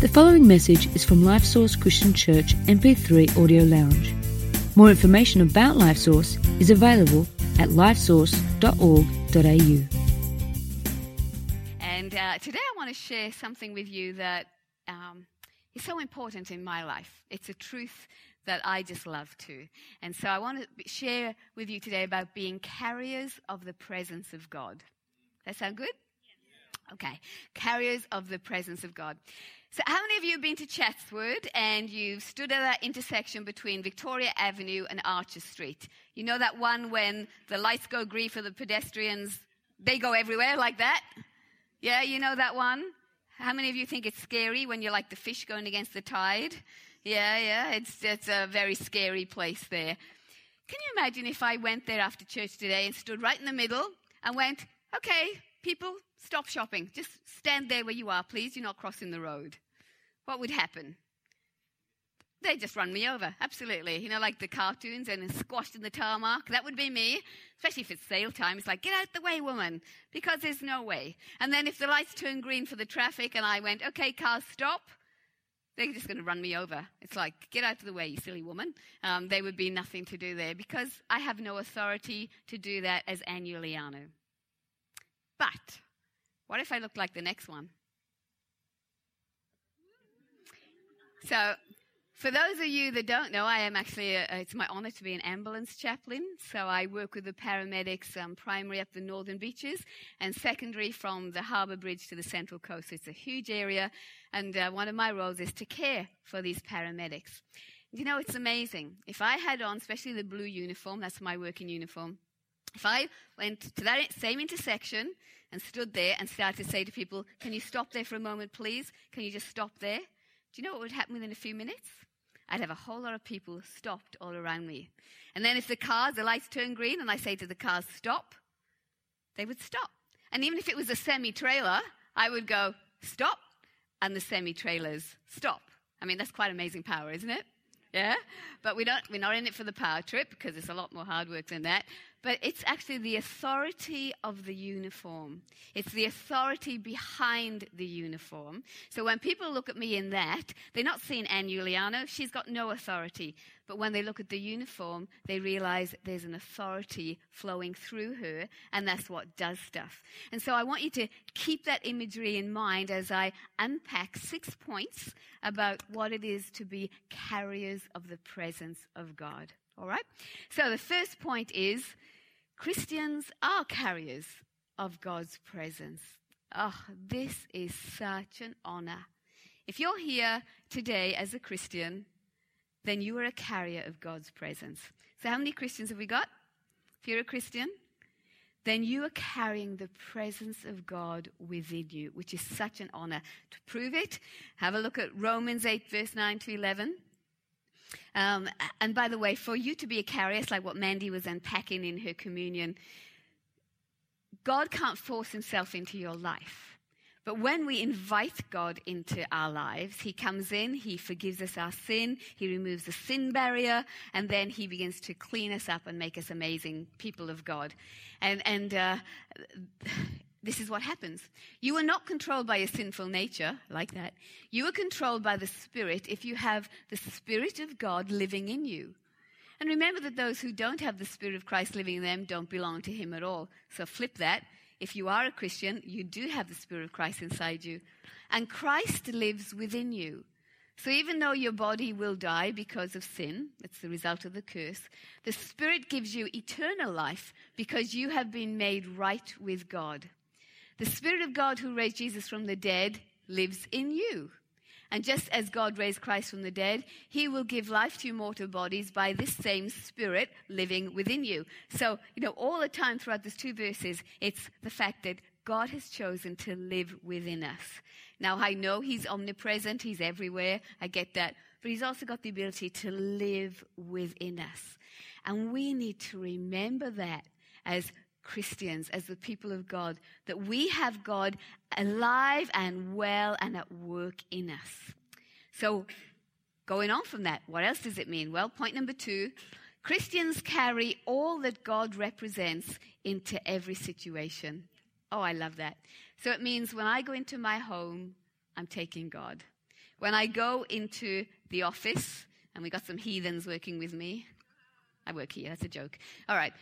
The following message is from LifeSource Christian Church MP3 Audio Lounge. More information about LifeSource is available at lifesource.org.au. And today I want to share something with you that is so important in my life. It's a truth that I just love too. And so I want to share with you today about being carriers of the presence of God. That sound good? Okay, carriers of the presence of God. So how many of you have been to Chatswood and you've stood at that intersection between Victoria Avenue and Archer Street? You know that one when the lights go green for the pedestrians, they go everywhere like that? Yeah, you know that one? How many of you think it's scary when you're like the fish going against the tide? Yeah, it's a very scary place there. Can you imagine if I went there after church today and stood right in the middle and went, okay, people, stop shopping. Just stand there where you are, please. You're not crossing the road. What would happen? They'd just run me over, absolutely. You know, like the cartoons and squashed in the tarmac. That would be me, especially if it's sale time. It's like, get out the way, woman, because there's no way. And then if the lights turn green for the traffic and I went, okay, cars, stop, they're just going to run me over. It's like, get out of the way, you silly woman. There would be nothing to do there because I have no authority to do that as Ann Juliano. But what if I looked like the next one? So for those of you that don't know, I am actually, it's my honor to be an ambulance chaplain. So I work with the paramedics, primary up the Northern Beaches and secondary from the Harbour Bridge to the Central Coast. It's a huge area. And one of my roles is to care for these paramedics. You know, it's amazing. If I had on, especially the blue uniform, that's my working uniform. If I went to that same intersection and stood there and started to say to people, can you stop there for a moment, please? Can you just stop there? Do you know what would happen within a few minutes? I'd have a whole lot of people stopped all around me. And then if the lights turn green and I say to the cars, stop, they would stop. And even if it was a semi-trailer, I would go, stop, and the semi-trailers stop. I mean, that's quite amazing power, isn't it? Yeah, but we're not in it for the power trip because it's a lot more hard work than that. But it's actually the authority of the uniform. It's the authority behind the uniform. So when people look at me in that, they're not seeing Ann Juliano. She's got no authority. But when they look at the uniform, they realize there's an authority flowing through her, and that's what does stuff. And so I want you to keep that imagery in mind as I unpack 6 points about what it is to be carriers of the presence of God. All right? So the first point is Christians are carriers of God's presence. Oh, this is such an honor. If you're here today as a Christian, then you are a carrier of God's presence. So how many Christians have we got? If you're a Christian, then you are carrying the presence of God within you, which is such an honor. To prove it, have a look at Romans 8, verse 9 to 11. And by the way, for you to be a carrier, it's like what Mandy was unpacking in her communion. God can't force himself into your life. But when we invite God into our lives, he comes in, he forgives us our sin, he removes the sin barrier, and then he begins to clean us up and make us amazing people of God. And this is what happens. You are not controlled by your sinful nature like that. You are controlled by the Spirit if you have the Spirit of God living in you. And remember that those who don't have the Spirit of Christ living in them don't belong to him at all. So flip that. If you are a Christian, you do have the Spirit of Christ inside you. And Christ lives within you. So even though your body will die because of sin, it's the result of the curse, the Spirit gives you eternal life because you have been made right with God. The Spirit of God who raised Jesus from the dead lives in you. And just as God raised Christ from the dead, he will give life to your mortal bodies by this same Spirit living within you. So, you know, all the time throughout these two verses, it's the fact that God has chosen to live within us. Now, I know he's omnipresent, he's everywhere, I get that. But he's also got the ability to live within us. And we need to remember that as Christians, as the people of God, that we have God alive and well and at work in us. So going on from that, what else does it mean? Well, point number 2, Christians carry all that God represents into every situation. Oh, I love that. So it means when I go into my home, I'm taking God. When I go into the office, and we got some heathens working with me. I work here, that's a joke. All right.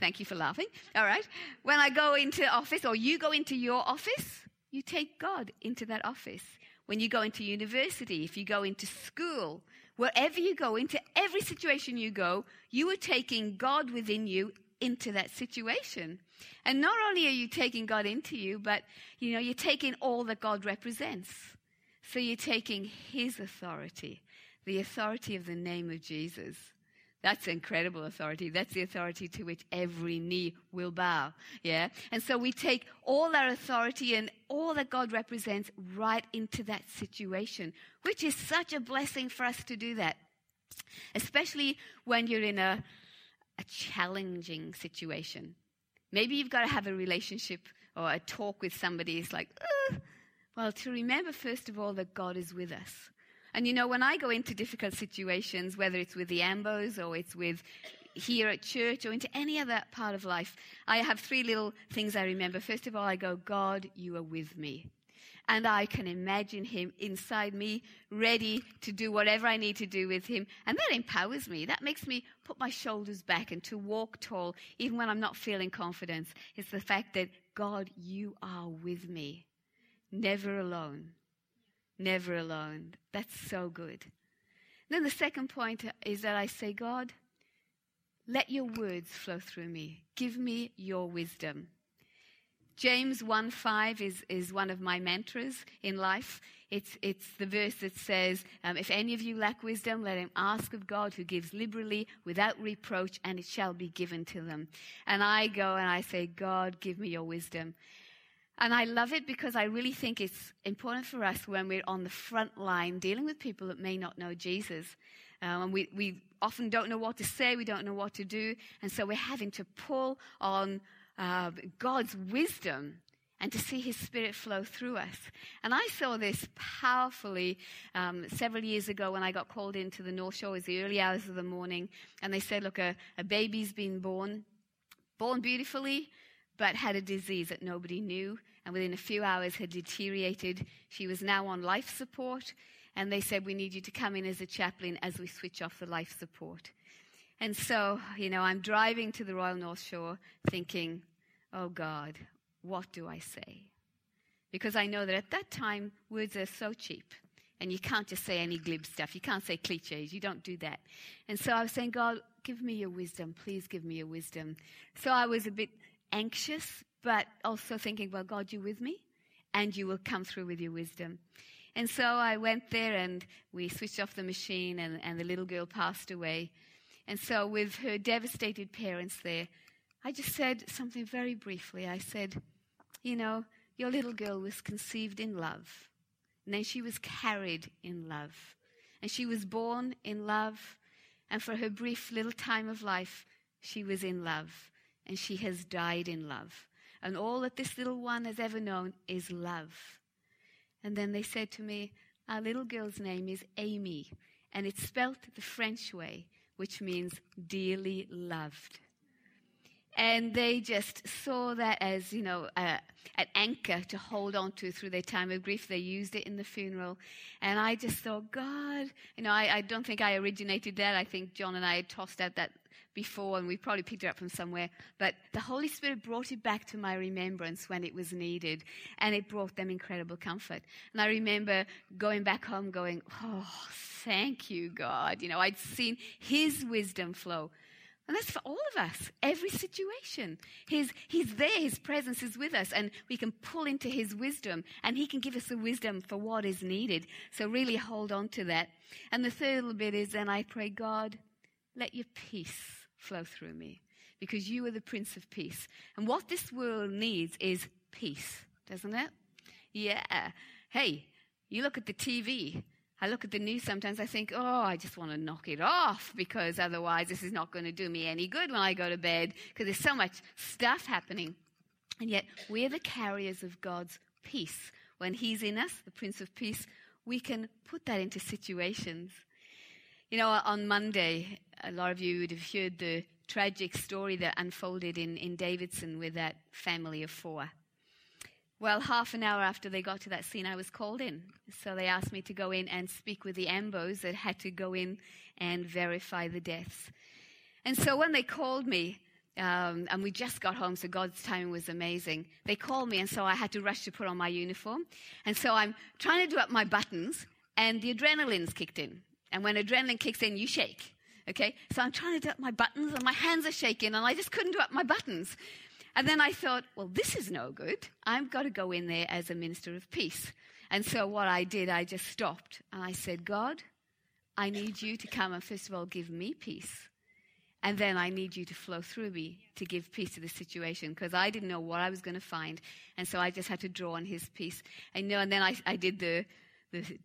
Thank you for laughing. All right. When I go into office, or you go into your office, you take God into that office. When you go into university, if you go into school, wherever you go, into every situation you are taking God within you into that situation. And not only are you taking God into you, but, you know, you're taking all that God represents. So you're taking his authority, the authority of the name of Jesus. That's incredible authority. That's the authority to which every knee will bow. Yeah. And so we take all our authority and all that God represents right into that situation, which is such a blessing for us to do that, especially when you're in a challenging situation. Maybe you've got to have a relationship or a talk with somebody. It's like, well, to remember, first of all, that God is with us. And, you know, when I go into difficult situations, whether it's with the Ambos or it's with here at church or into any other part of life, I have three little things I remember. First of all, I go, God, you are with me. And I can imagine him inside me, ready to do whatever I need to do with him. And that empowers me. That makes me put my shoulders back and to walk tall, even when I'm not feeling confidence. It's the fact that, God, you are with me. Never alone. Never alone. That's so good. Then the second point is that I say, God, let your words flow through me. Give me your wisdom. James 1 5 is one of my mantras in life. It's the verse that says, if any of you lack wisdom, let him ask of God who gives liberally without reproach, and it shall be given to them. And I go and I say, God, give me your wisdom. And I love it because I really think it's important for us when we're on the front line dealing with people that may not know Jesus. And we often don't know what to say. We don't know what to do. And so we're having to pull on God's wisdom and to see his spirit flow through us. And I saw this powerfully several years ago when I got called into the North Shore. It was the early hours of the morning. And they said, look, a baby's been born beautifully, but had a disease that nobody knew, and within a few hours had deteriorated. She was now on life support, and they said, we need you to come in as a chaplain as we switch off the life support. And so, you know, I'm driving to the Royal North Shore thinking, oh, God, what do I say? Because I know that at that time, words are so cheap, and you can't just say any glib stuff. You can't say cliches. You don't do that. And so I was saying, God, give me your wisdom. Please give me your wisdom. So I was a bit anxious, but also thinking, well, God, you're with me, and you will come through with your wisdom. And so I went there, and we switched off the machine, and the little girl passed away. And so with her devastated parents there, I just said something very briefly. I said, you know, your little girl was conceived in love, and then she was carried in love, and she was born in love, and for her brief little time of life, she was in love. And she has died in love. And all that this little one has ever known is love. And then they said to me, our little girl's name is Amy. And it's spelt the French way, which means dearly loved. And they just saw that as, you know, an anchor to hold on to through their time of grief. They used it in the funeral. And I just thought, God, you know, I don't think I originated that. I think John and I had tossed out that before, and we probably picked it up from somewhere, but the Holy Spirit brought it back to my remembrance when it was needed, and it brought them incredible comfort. And I remember going back home going, oh, thank you, God. You know, I'd seen his wisdom flow. And that's for all of us, every situation. He's there, his presence is with us, and we can pull into his wisdom, and he can give us the wisdom for what is needed. So really hold on to that. And the third little bit is, then I pray, God, let your peace flow through me, because you are the Prince of Peace. And what this world needs is peace, doesn't it? Yeah. Hey, you look at the TV. I look at the news sometimes. I think, oh, I just want to knock it off, because otherwise this is not going to do me any good when I go to bed, because there's so much stuff happening. And yet we're the carriers of God's peace. When he's in us, the Prince of Peace, we can put that into situations. You know, on Monday, a lot of you would have heard the tragic story that unfolded in Davidson with that family of four. Well, half an hour after they got to that scene, I was called in. So they asked me to go in and speak with the AMBOs that had to go in and verify the deaths. And so when they called me, and we just got home, so God's timing was amazing. They called me, and so I had to rush to put on my uniform. And so I'm trying to do up my buttons, and the adrenaline's kicked in. And when adrenaline kicks in, you shake, okay? So I'm trying to do up my buttons, and my hands are shaking, and I just couldn't do up my buttons. And then I thought, well, this is no good. I've got to go in there as a minister of peace. And so what I did, I just stopped, and I said, God, I need you to come and first of all give me peace. And then I need you to flow through me to give peace to the situation, because I didn't know what I was going to find. And so I just had to draw on his peace. And then I did the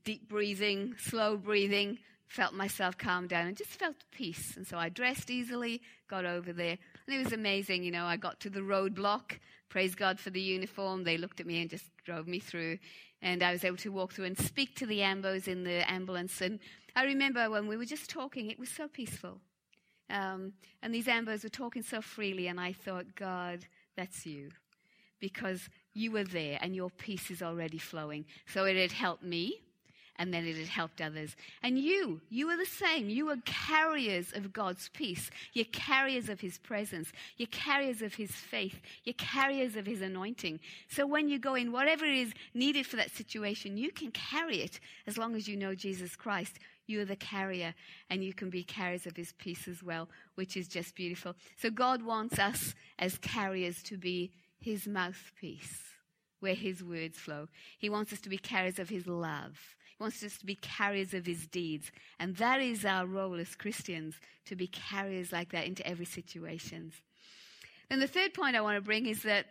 deep breathing, slow breathing, felt myself calm down and just felt peace. And so I dressed easily, got over there. And it was amazing. You know, I got to the roadblock. Praise God for the uniform. They looked at me and just drove me through. And I was able to walk through and speak to the AMBOs in the ambulance. And I remember when we were just talking, it was so peaceful. And these AMBOs were talking so freely, and I thought, God, that's you, because you were there and your peace is already flowing. So it had helped me, and then it had helped others. And you were the same. You were carriers of God's peace. You're carriers of his presence. You're carriers of his faith. You're carriers of his anointing. So when you go in, whatever is needed for that situation, you can carry it as long as you know Jesus Christ. You are the carrier, and you can be carriers of his peace as well, which is just beautiful. So God wants us as carriers to be his mouthpiece, where his words flow. He wants us to be carriers of his love. He wants us to be carriers of his deeds. And that is our role as Christians, to be carriers like that into every situation. Then the third point I want to bring is that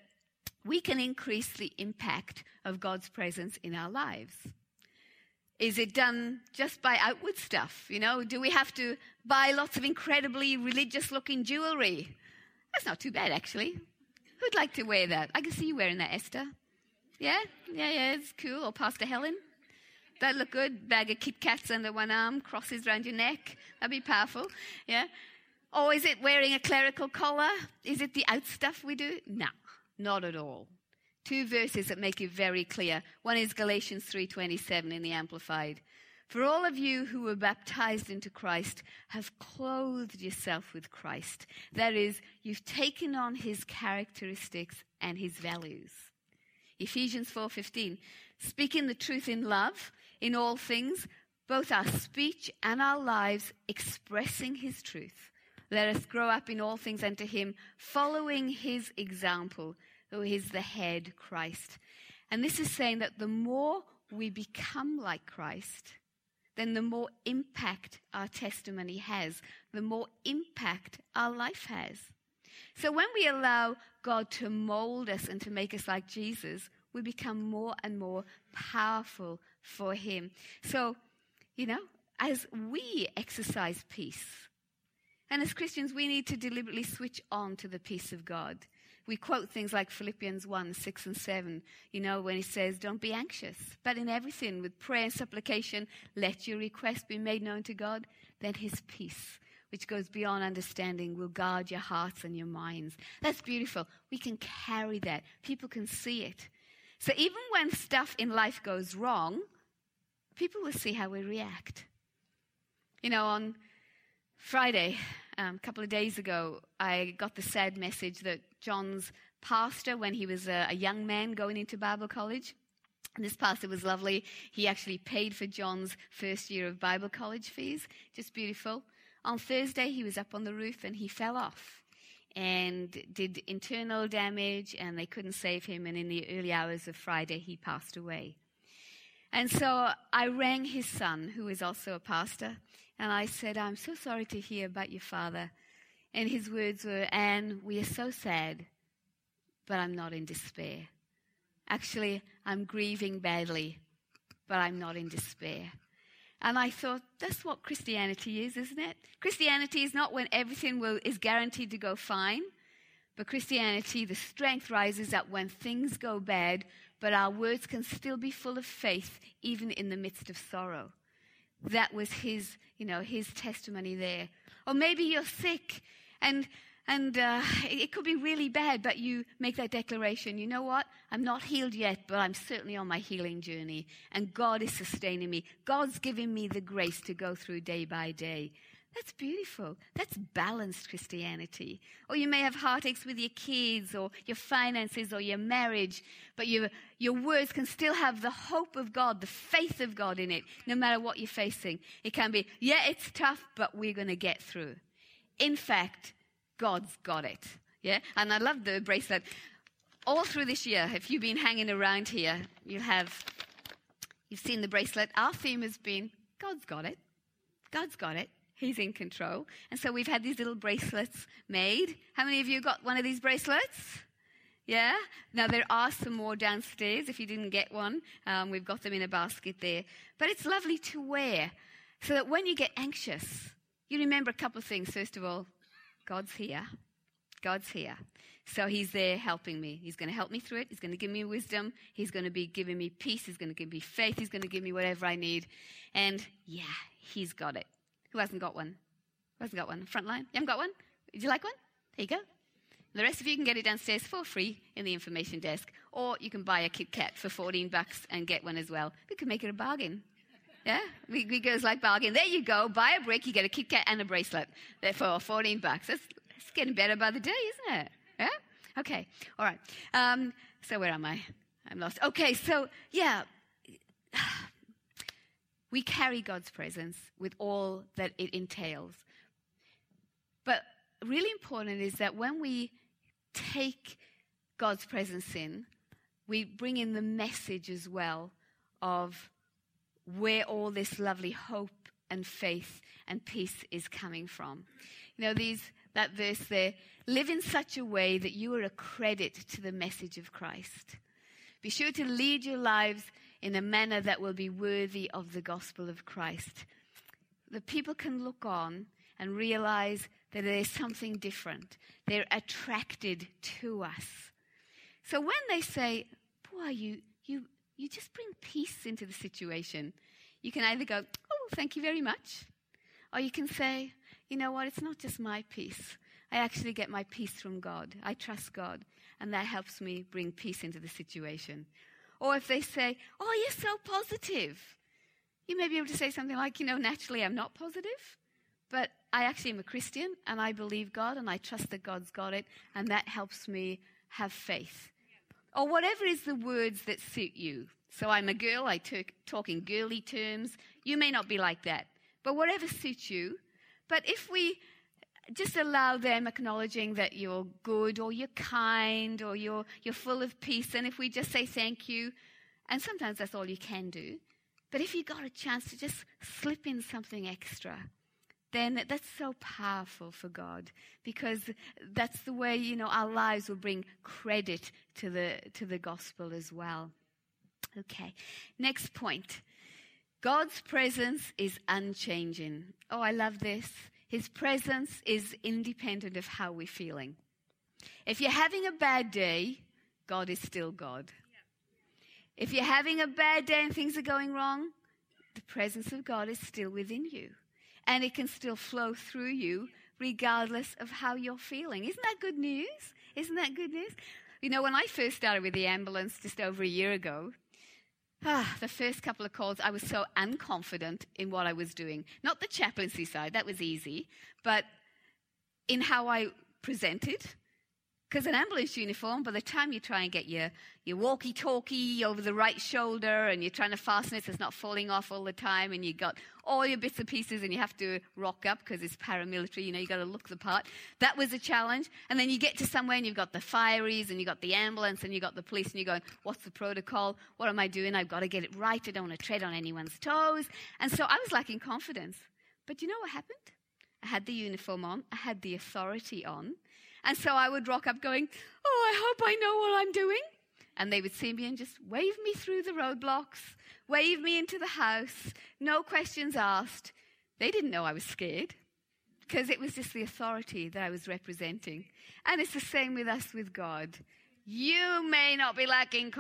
we can increase the impact of God's presence in our lives. Is it done just by outward stuff? You know, do we have to buy lots of incredibly religious-looking jewelry? That's not too bad, actually. Who'd like to wear that? I can see you wearing that, Esther. Yeah, it's cool. Or Pastor Helen. That'd look good. Bag of Kit Kats under one arm, crosses around your neck. That'd be powerful, yeah? Or is it wearing a clerical collar? Is it the out stuff we do? No, not at all. Two verses that make it very clear. One is Galatians 3.27 in the Amplified. For all of you who were baptized into Christ have clothed yourself with Christ. That is, you've taken on his characteristics and his values. Ephesians 4.15, speaking the truth in love in all things, both our speech and our lives expressing his truth. Let us grow up in all things unto him, following his example, who is the head, Christ. And this is saying that the more we become like Christ, then the more impact our testimony has, the more impact our life has. So when we allow God to mold us and to make us like Jesus, we become more and more powerful for him. So, you know, as we exercise peace, and as Christians, we need to deliberately switch on to the peace of God. We quote things like Philippians 1, 6 and 7, you know, when he says, don't be anxious, but in everything, with prayer and supplication, let your request be made known to God. Then his peace, which goes beyond understanding, will guard your hearts and your minds. That's beautiful. We can carry that. People can see it. So even when stuff in life goes wrong, people will see how we react. You know, on Friday, a couple of days ago, I got the sad message that John's pastor, when he was a young man going into Bible college. And this pastor was lovely. He actually paid for John's first year of Bible college fees. Just beautiful. On Thursday, he was up on the roof and he fell off and did internal damage, and they couldn't save him. And in the early hours of Friday, he passed away. And so I rang his son, who is also a pastor, and I said, I'm so sorry to hear about your father. And his words were, Anne, we are so sad, but I'm not in despair. Actually, I'm grieving badly, but I'm not in despair. And I thought, that's what Christianity is, isn't it? Christianity is not when everything is guaranteed to go fine, but Christianity, the strength rises up when things go bad, but our words can still be full of faith, even in the midst of sorrow. That was his testimony there. Or maybe you're sick. And And it could be really bad, but you make that declaration. You know what? I'm not healed yet, but I'm certainly on my healing journey. And God is sustaining me. God's giving me the grace to go through day by day. That's beautiful. That's balanced Christianity. Or you may have heartaches with your kids or your finances or your marriage, but your words can still have the hope of God, the faith of God in it, no matter what you're facing. It can be, yeah, it's tough, but we're going to get through. In fact, God's got it. Yeah? And I love the bracelet. All through this year, if you've been hanging around here, you've seen the bracelet. Our theme has been, God's got it. God's got it. He's in control. And so we've had these little bracelets made. How many of you got one of these bracelets? Yeah? Now, there are some more downstairs if you didn't get one. We've got them in a basket there. But it's lovely to wear so that when you get anxious, you remember a couple of things. First of all, God's here. God's here. So he's there helping me. He's going to help me through it. He's going to give me wisdom. He's going to be giving me peace. He's going to give me faith. He's going to give me whatever I need. And, yeah, he's got it. Who hasn't got one? Who hasn't got one? Front line? You haven't got one? Would you like one? There you go. The rest of you can get it downstairs for free in the information desk, or you can buy a Kit Kat for $14 and get one as well. We could make it a bargain. Yeah? We goes like bargain. There you go. Buy a brick, you get a Kit Kat and a bracelet. Therefore, $14. It's getting better by the day, isn't it? Yeah? Okay. All right. So where am I? I'm lost. Okay. So, yeah. We carry God's presence with all that it entails. But really important is that when we take God's presence in, we bring in the message as well of where all this lovely hope and faith and peace is coming from. You know, that verse there, live in such a way that you are a credit to the message of Christ. Be sure to lead your lives in a manner that will be worthy of the gospel of Christ. The people can look on and realize that there's something different. They're attracted to us. So when they say, boy, you just bring peace into the situation, you can either go, oh, thank you very much. Or you can say, you know what, it's not just my peace. I actually get my peace from God. I trust God. And that helps me bring peace into the situation. Or if they say, oh, you're so positive. You may be able to say something like, you know, naturally I'm not positive, but I actually am a Christian and I believe God and I trust that God's got it and that helps me have faith. Yeah. Or whatever is the words that suit you. So I'm a girl, I talk in girly terms. You may not be like that, but whatever suits you. But if we just allow them acknowledging that you're good or you're kind or you're full of peace. And if we just say thank you, and sometimes that's all you can do, but if you got a chance to just slip in something extra, then that's so powerful for God because that's the way, you know, our lives will bring credit to the gospel as well. Okay, next point. God's presence is unchanging. Oh, I love this. His presence is independent of how we're feeling. If you're having a bad day, God is still God. If you're having a bad day and things are going wrong, the presence of God is still within you. And it can still flow through you regardless of how you're feeling. Isn't that good news? Isn't that good news? You know, when I first started with the ambulance just over a year ago, the first couple of calls, I was so unconfident in what I was doing. Not the chaplaincy side, that was easy, but in how I presented. Because an ambulance uniform, by the time you try and get your walkie-talkie over the right shoulder and you're trying to fasten it so it's not falling off all the time and you got all your bits and pieces and you have to rock up because it's paramilitary, you know, you got to look the part. That was a challenge. And then you get to somewhere and you've got the fireys and you've got the ambulance and you've got the police and you're going, what's the protocol? What am I doing? I've got to get it right. I don't want to tread on anyone's toes. And so I was lacking confidence. But you know what happened? I had the uniform on. I had the authority on. And so I would rock up going, oh, I hope I know what I'm doing. And they would see me and just wave me through the roadblocks, wave me into the house, no questions asked. They didn't know I was scared because it was just the authority that I was representing. And it's the same with us with God. You may not be lacking,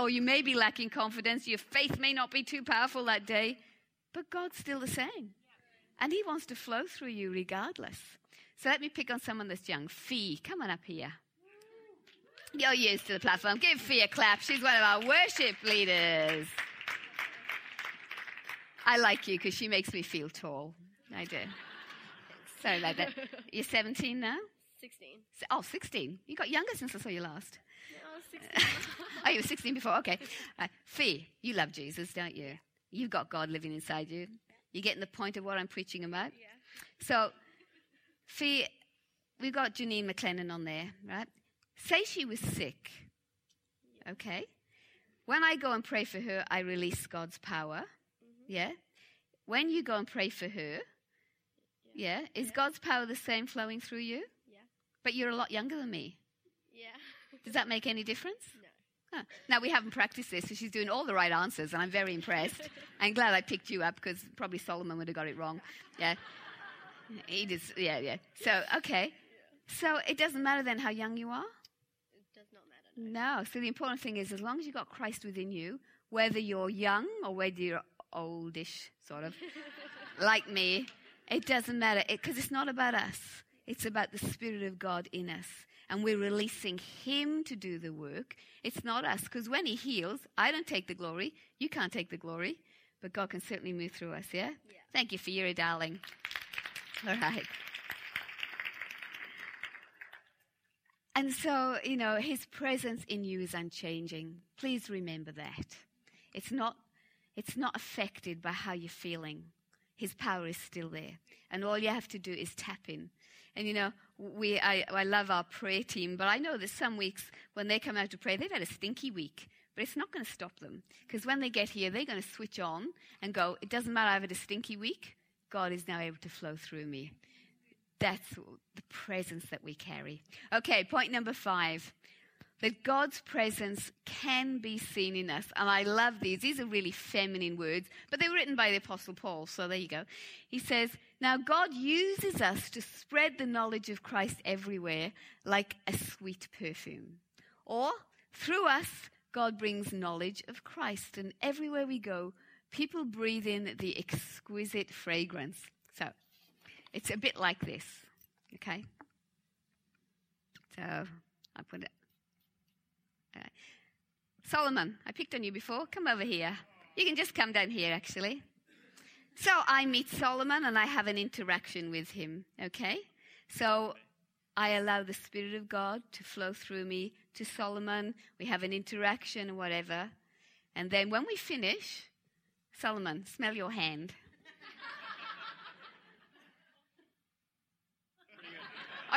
or you may be lacking confidence. Your faith may not be too powerful that day, but God's still the same. And he wants to flow through you regardless. So let me pick on someone that's young. Fee, come on up here. You're used to the platform. Give Fee a clap. She's one of our worship leaders. I like you because she makes me feel tall. I do. Sorry about that. You're 17 now? 16. Oh, 16. You got younger since I saw you last. No, I was 16. Oh, you were 16 before. Okay. Fee, you love Jesus, don't you? You've got God living inside you. You're getting the point of what I'm preaching about? Yeah. So, Fee, we've got Janine McLennan on there, right? Say she was sick, okay? When I go and pray for her, I release God's power, yeah? When you go and pray for her, yeah, is God's power the same flowing through you? Yeah. But you're a lot younger than me. Yeah. Does that make any difference? No. Huh. Now, we haven't practiced this, so she's doing all the right answers, and I'm very impressed. I'm glad I picked you up, because probably Solomon would have got it wrong. Yeah. He does, yeah. So, okay. So, it doesn't matter then how young you are? No, so the important thing is, as long as you've got Christ within you, whether you're young or whether you're oldish, sort of, like me, it doesn't matter, because it's not about us. It's about the Spirit of God in us, and we're releasing Him to do the work. It's not us, because when He heals, I don't take the glory, you can't take the glory, but God can certainly move through us, yeah? Yeah. Thank you for your darling. All right. And so, you know, His presence in you is unchanging. Please remember that. It's not affected by how you're feeling. His power is still there. And all you have to do is tap in. And, you know, I love our prayer team, but I know that some weeks when they come out to pray, they've had a stinky week. But it's not going to stop them. Because when they get here, they're going to switch on and go, it doesn't matter, I've had a stinky week. God is now able to flow through me. That's the presence that we carry. Okay, point number 5, that God's presence can be seen in us. And I love these. These are really feminine words, but they were written by the Apostle Paul, so there you go. He says, now God uses us to spread the knowledge of Christ everywhere like a sweet perfume. Or, through us, God brings knowledge of Christ. And everywhere we go, people breathe in the exquisite fragrance. So, it's a bit like this, okay? So, I put it. Right. Solomon, I picked on you before. Come over here. You can just come down here, actually. So, I meet Solomon and I have an interaction with him, okay? So, I allow the Spirit of God to flow through me to Solomon. We have an interaction or whatever. And then when we finish, Solomon, smell your hand.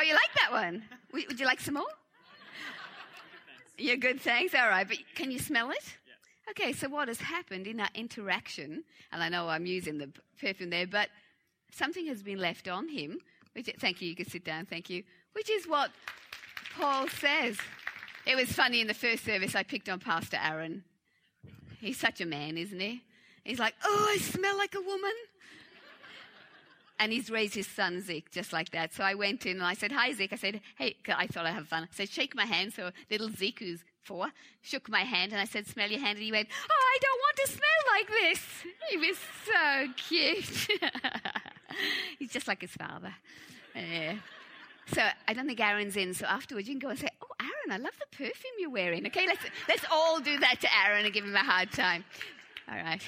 Oh, you like that one? Would you like some more? You're good, thanks. All right, but can you smell it? Yes. Okay, so what has happened in our interaction, and I know I'm using the perfume there, but something has been left on him. Thank you, you can sit down, thank you. Which is what Paul says. It was funny, in the first service I picked on Pastor Aaron. He's such a man, isn't he? He's like, oh, I smell like a woman. And he's raised his son, Zeke, just like that. So I went in and I said, hi, Zeke. I said, hey, I thought I'd have fun. I said, shake my hand. So little Zeke, who's 4, shook my hand. And I said, smell your hand. And he went, oh, I don't want to smell like this. He was so cute. He's just like his father. So I don't think Aaron's in. So afterwards, you can go and say, oh, Aaron, I love the perfume you're wearing. Okay, let's all do that to Aaron and give him a hard time. All right.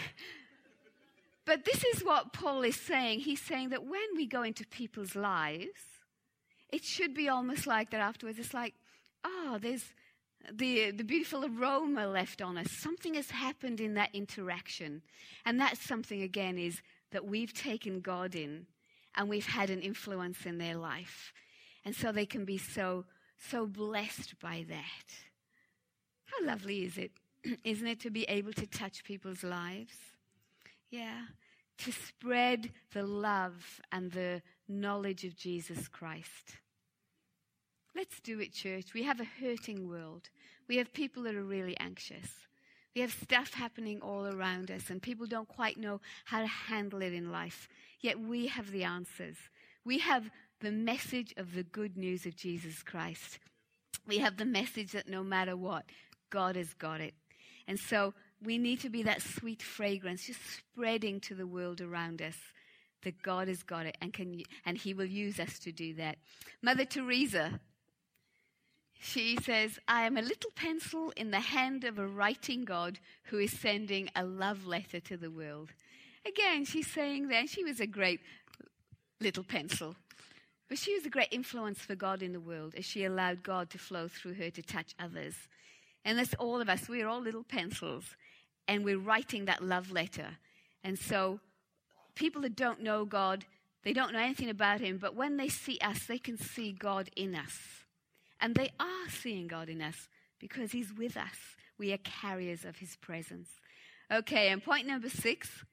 But this is what Paul is saying. He's saying that when we go into people's lives, it should be almost like that afterwards. It's like, oh, there's the beautiful aroma left on us. Something has happened in that interaction. And that something, again, is that we've taken God in and we've had an influence in their life. And so they can be so blessed by that. How lovely is it, isn't it, to be able to touch people's lives? Yeah, to spread the love and the knowledge of Jesus Christ. Let's do it, church. We have a hurting world. We have people that are really anxious. We have stuff happening all around us, and people don't quite know how to handle it in life. Yet we have the answers. We have the message of the good news of Jesus Christ. We have the message that no matter what, God has got it. And so, we need to be that sweet fragrance, just spreading to the world around us that God has got it and He will use us to do that. Mother Teresa, she says, I am a little pencil in the hand of a writing God who is sending a love letter to the world. Again, she's saying that she was a great little pencil. But she was a great influence for God in the world as she allowed God to flow through her to touch others. And that's all of us. We're all little pencils. And we're writing that love letter. And so people that don't know God, they don't know anything about Him. But when they see us, they can see God in us. And they are seeing God in us because He's with us. We are carriers of His presence. Okay, and point number 6.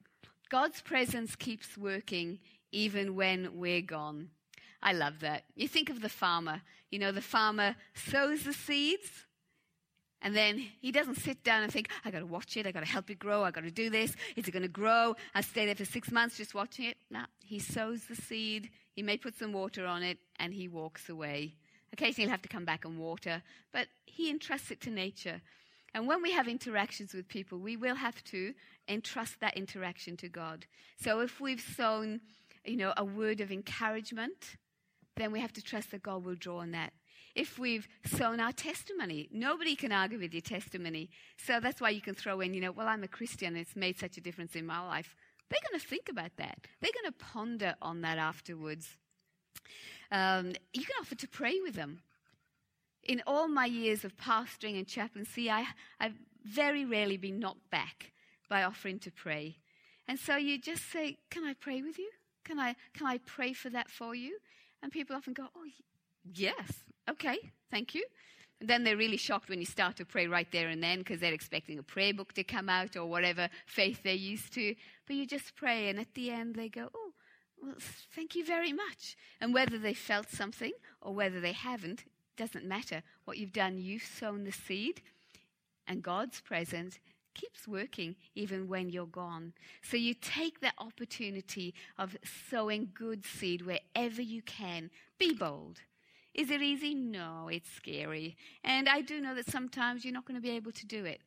God's presence keeps working even when we're gone. I love that. You think of the farmer. You know, the farmer sows the seeds, and then he doesn't sit down and think, I got to watch it, I got to help it grow, I got to do this. Is it going to grow? I'll stay there for 6 months just watching it. No, he sows the seed, he may put some water on it, and he walks away. Occasionally he'll have to come back and water, but he entrusts it to nature. And when we have interactions with people, we will have to entrust that interaction to God. So if we've sown, a word of encouragement, then we have to trust that God will draw on that. If we've sown our testimony, nobody can argue with your testimony. So that's why you can throw in, I'm a Christian and it's made such a difference in my life. They're going to think about that. They're going to ponder on that afterwards. You can offer to pray with them. In all my years of pastoring and chaplaincy, I've very rarely been knocked back by offering to pray. And so you just say, can I pray with you? Can I pray for that for you? And people often go, oh, yes, okay, thank you. And then they're really shocked when you start to pray right there and then because they're expecting a prayer book to come out or whatever faith they're used to. But you just pray, and at the end they go, oh, well, thank you very much. And whether they felt something or whether they haven't, doesn't matter. What you've done, you've sown the seed, and God's presence keeps working even when you're gone. So you take that opportunity of sowing good seed wherever you can. Be bold. Is it easy? No, it's scary. And I do know that sometimes you're not going to be able to do it.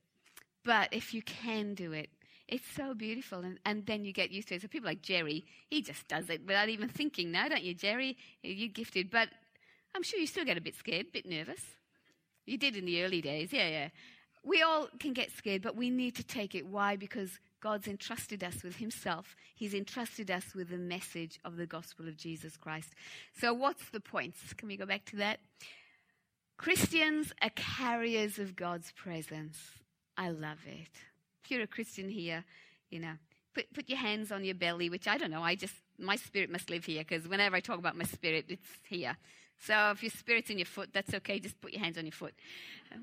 But if you can do it, it's so beautiful. And then you get used to it. So people like Jerry, he just does it without even thinking now, don't you, Jerry? You're gifted. But I'm sure you still get a bit scared, a bit nervous. You did in the early days, yeah. We all can get scared, but we need to take it. Why? Because God's entrusted us with Himself. He's entrusted us with the message of the gospel of Jesus Christ. So what's the points? Can we go back to that? Christians are carriers of God's presence. I love it. If you're a Christian here, put your hands on your belly, which I don't know. My spirit must live here because whenever I talk about my spirit, it's here. So if your spirit's in your foot, that's okay. Just put your hands on your foot.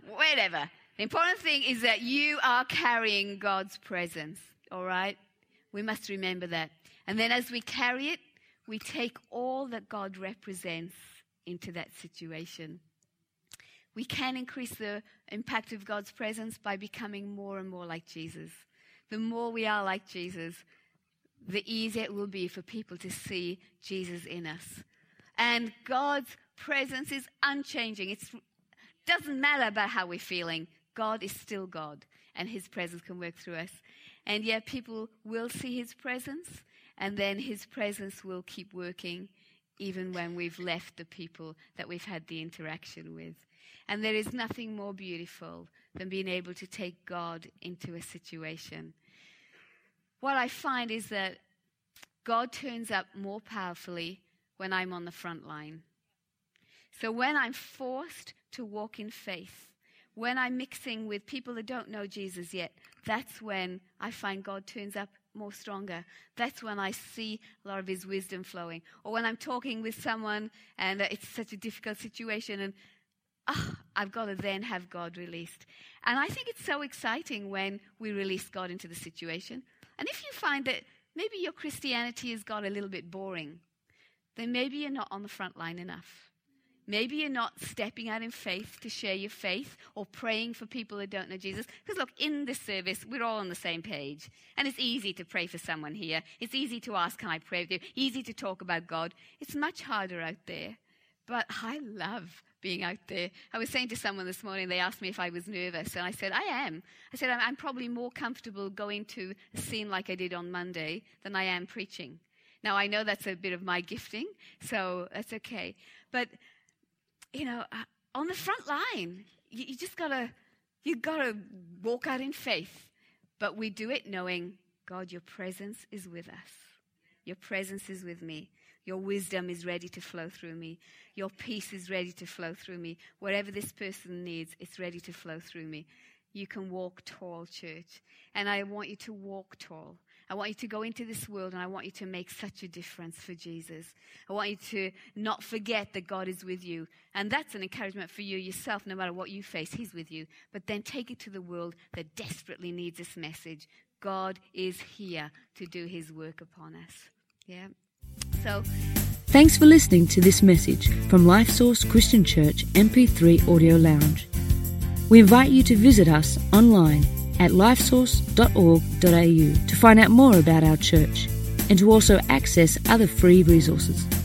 Whatever. The important thing is that you are carrying God's presence, all right? We must remember that. And then as we carry it, we take all that God represents into that situation. We can increase the impact of God's presence by becoming more and more like Jesus. The more we are like Jesus, the easier it will be for people to see Jesus in us. And God's presence is unchanging. It doesn't matter about how we're feeling. God is still God, and His presence can work through us. And yeah, people will see His presence, and then His presence will keep working even when we've left the people that we've had the interaction with. And there is nothing more beautiful than being able to take God into a situation. What I find is that God turns up more powerfully when I'm on the front line. So when I'm forced to walk in faith, when I'm mixing with people that don't know Jesus yet, that's when I find God turns up more stronger. That's when I see a lot of His wisdom flowing. Or when I'm talking with someone and it's such a difficult situation and I've got to then have God released. And I think it's so exciting when we release God into the situation. And if you find that maybe your Christianity has got a little bit boring, then maybe you're not on the front line enough. Maybe you're not stepping out in faith to share your faith or praying for people that don't know Jesus. Because look, in this service, we're all on the same page. And it's easy to pray for someone here. It's easy to ask, can I pray with you? Easy to talk about God. It's much harder out there. But I love being out there. I was saying to someone this morning, they asked me if I was nervous. And I said, I am. I said, I'm probably more comfortable going to a scene like I did on Monday than I am preaching. Now, I know that's a bit of my gifting, so that's okay. But, you know, on the front line, you just got to walk out in faith. But we do it knowing, God, your presence is with us. Your presence is with me. Your wisdom is ready to flow through me. Your peace is ready to flow through me. Whatever this person needs, it's ready to flow through me. You can walk tall, church. And I want you to walk tall. I want you to go into this world, and I want you to make such a difference for Jesus. I want you to not forget that God is with you. And that's an encouragement for you yourself, no matter what you face. He's with you. But then take it to the world that desperately needs this message. God is here to do his work upon us. Yeah. So, thanks for listening to this message from LifeSource Christian Church MP3 Audio Lounge. We invite you to visit us online at lifesource.org.au to find out more about our church and to also access other free resources.